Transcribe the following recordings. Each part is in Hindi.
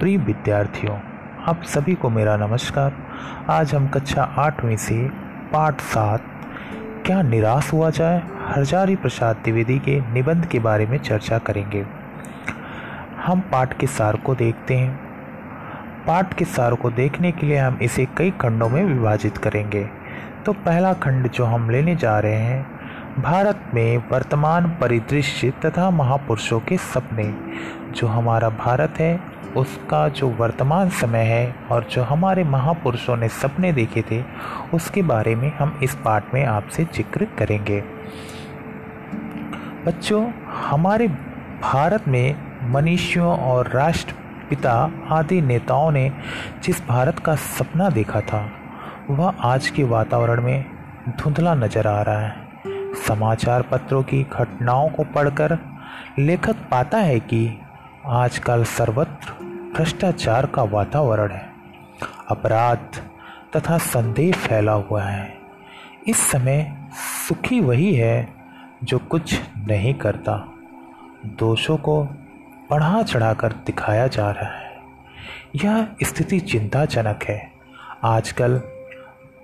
प्रिय विद्यार्थियों, आप सभी को मेरा नमस्कार। आज हम कक्षा 8वीं से पाठ 7 क्या निराश हुआ जाए हजारी प्रसाद द्विवेदी के निबंध के बारे में चर्चा करेंगे। हम पाठ के सार को देखते हैं। पाठ के सार को देखने के लिए हम इसे कई खंडों में विभाजित करेंगे। तो पहला खंड जो हम लेने जा रहे हैं, भारत में वर्तमान परिदृश्य तथा महापुरुषों के सपने। जो हमारा भारत है उसका जो वर्तमान समय है और जो हमारे महापुरुषों ने सपने देखे थे उसके बारे में हम इस पाठ में आपसे जिक्र करेंगे। बच्चों, हमारे भारत में मनीषियों और राष्ट्रपिता आदि नेताओं ने जिस भारत का सपना देखा था वह आज के वातावरण में धुंधला नजर आ रहा है। समाचार पत्रों की घटनाओं को पढ़कर लेखक पाता है कि आजकल सर्वत्र भ्रष्टाचार का वातावरण है, अपराध तथा संदेह फैला हुआ है। इस समय सुखी वही है जो कुछ नहीं करता। दोषों को बढ़ा चढ़ाकर दिखाया जा रहा है। यह स्थिति चिंताजनक है। आजकल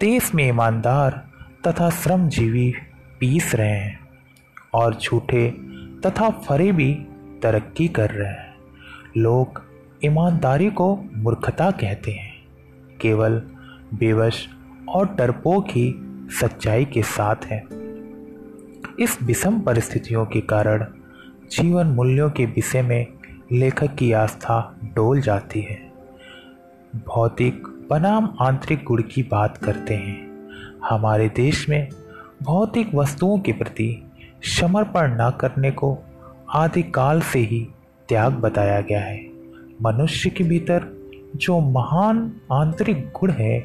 देश में ईमानदार तथा श्रमजीवी पीस रहे हैं और झूठे तथा फरेबी तरक्की कर रहे हैं। लोग ईमानदारी को मूर्खता कहते हैं। केवल बेवश और डरपोक ही सच्चाई के साथ हैं। इस विषम परिस्थितियों के कारण जीवन मूल्यों के विषय में लेखक की आस्था डोल जाती है। भौतिक बनाम आंतरिक गुण की बात करते हैं। हमारे देश में भौतिक वस्तुओं के प्रति समर्पण न करने को आदिकाल से ही त्याग बताया गया है। मनुष्य के भीतर जो महान आंतरिक गुण है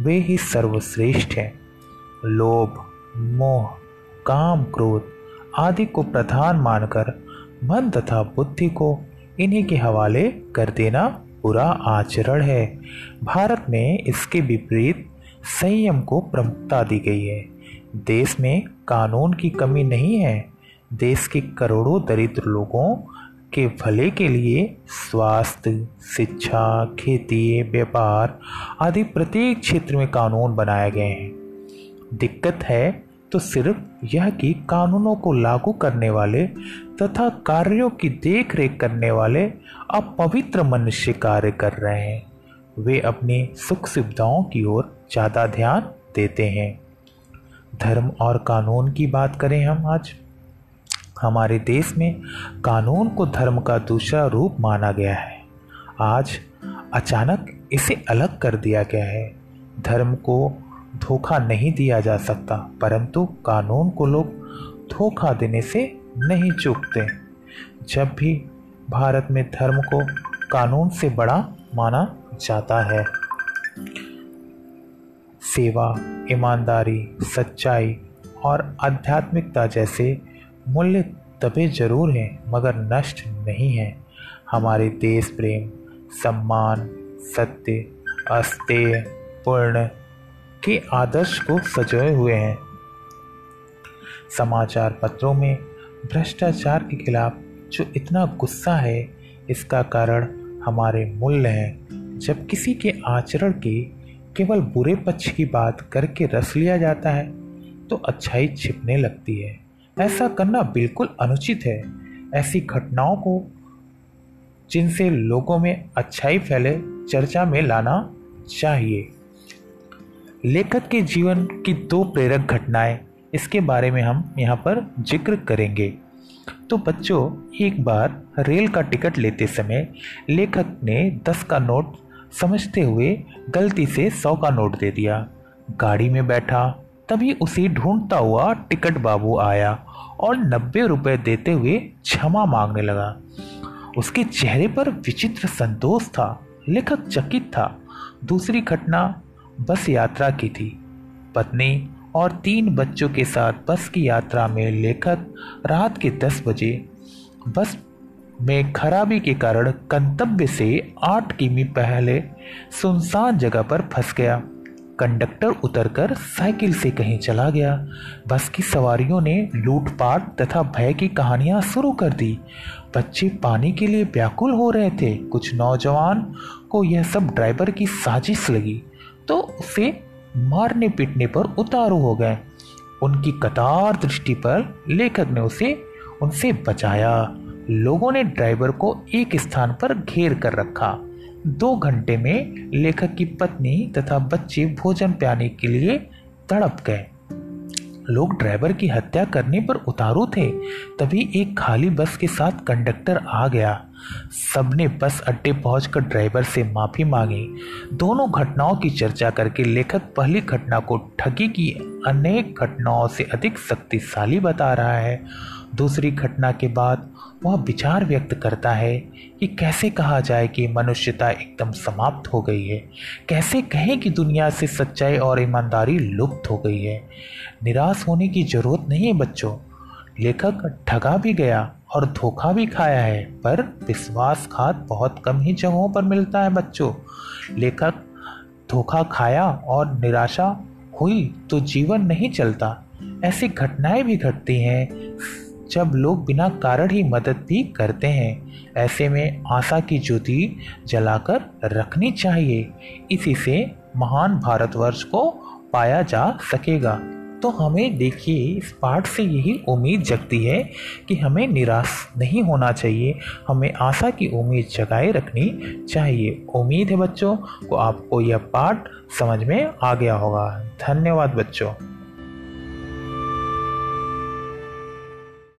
वे ही सर्वश्रेष्ठ हैं। लोभ, मोह, काम, क्रोध आदि को प्रधान मानकर मन तथा बुद्धि को इन्हीं के हवाले कर देना बुरा आचरण है। भारत में इसके विपरीत संयम को प्रमुखता दी गई है। देश में कानून की कमी नहीं है। देश के करोड़ों दरिद्र लोगों के भले के लिए स्वास्थ्य, शिक्षा, खेती, व्यापार आदि प्रत्येक क्षेत्र में कानून बनाए गए हैं। दिक्कत है तो सिर्फ यह कि कानूनों को लागू करने वाले तथा कार्यों की देखरेख करने वाले अपवित्र मनुष्य कार्य कर रहे हैं। वे अपनी सुख सुविधाओं की ओर ज़्यादा ध्यान देते हैं। धर्म और कानून की बात करें, हम आज हमारे देश में कानून को धर्म का दूसरा रूप माना गया है। आज अचानक इसे अलग कर दिया गया है। धर्म को धोखा नहीं दिया जा सकता, परंतु कानून को लोग धोखा देने से नहीं चूकते। जब भी भारत में धर्म को कानून से बड़ा माना जाता है। सेवा, ईमानदारी, सच्चाई और आध्यात्मिकता जैसे मूल्य दबे जरूर हैं मगर नष्ट नहीं हैं। हमारे देश प्रेम, सम्मान, सत्य, अस्तेय, पूर्ण के आदर्श को सजोए हुए हैं। समाचार पत्रों में भ्रष्टाचार के खिलाफ जो इतना गुस्सा है इसका कारण हमारे मूल्य हैं। जब किसी के आचरण की केवल बुरे पक्ष की बात करके रस लिया जाता है तो अच्छाई छिपने लगती है। ऐसा करना बिल्कुल अनुचित है। ऐसी घटनाओं को जिनसे लोगों में अच्छाई फैले चर्चा में लाना चाहिए। लेखक के जीवन की दो प्रेरक घटनाएं, इसके बारे में हम यहाँ पर जिक्र करेंगे। तो बच्चों, एक बार रेल का टिकट लेते समय लेखक ने 10 का नोट समझते हुए गलती से 100 का नोट दे दिया। गाड़ी में बैठा तभी उसे ढूंढता हुआ टिकट बाबू आया और 90 रुपये देते हुए क्षमा मांगने लगा। उसके चेहरे पर विचित्र संतोष था। लेखक चकित था। दूसरी घटना बस यात्रा की थी। पत्नी और 3 बच्चों के साथ बस की यात्रा में लेखक रात के 10 बजे बस में खराबी के कारण गंतव्य से 8 किमी पहले सुनसान जगह पर फंस गया। कंडक्टर उतरकर साइकिल से कहीं चला गया। बस की सवारियों ने लूटपाट तथा भय की कहानियां शुरू कर दी। बच्चे पानी के लिए व्याकुल हो रहे थे। कुछ नौजवान को यह सब ड्राइवर की साजिश लगी तो उसे मारने पीटने पर उतारू हो गए। उनकी कतार दृष्टि पर लेखक ने उसे उनसे बचाया। लोगों ने ड्राइवर को एक स्थान पर घेर कर रखा। 2 घंटे में लेखक की पत्नी तथा बच्चे भोजन पाने के लिए तड़प गए। लोग ड्राइवर की हत्या करने पर उतारू थे। तभी एक खाली बस के साथ कंडक्टर आ गया। सबने बस अड्डे पहुंचकर ड्राइवर से माफ़ी मांगी। दोनों घटनाओं की चर्चा करके लेखक पहली घटना को ठगी की अनेक घटनाओं से अधिक शक्तिशाली बता रहा है। दूसरी घटना के बाद वह विचार व्यक्त करता है कि कैसे कहा जाए कि मनुष्यता एकदम समाप्त हो गई है, कैसे कहें कि दुनिया से सच्चाई और ईमानदारी लुप्त हो गई है। निराश होने की ज़रूरत नहीं है बच्चों, लेखक ठगा भी गया और धोखा भी खाया है, पर विश्वासघात बहुत कम ही जगहों पर मिलता है बच्चों। लेखक धोखा खाया और निराशा हुई तो जीवन नहीं चलता। ऐसी घटनाएं भी घटती हैं जब लोग बिना कारण ही मदद भी करते हैं। ऐसे में आशा की ज्योति जलाकर रखनी चाहिए। इसी से महान भारतवर्ष को पाया जा सकेगा। तो हमें देखिए इस पाठ से यही उम्मीद जगती है कि हमें निराश नहीं होना चाहिए, हमें आशा की उम्मीद जगाए रखनी चाहिए। उम्मीद है बच्चों को आपको यह पाठ समझ में आ गया होगा। धन्यवाद बच्चों।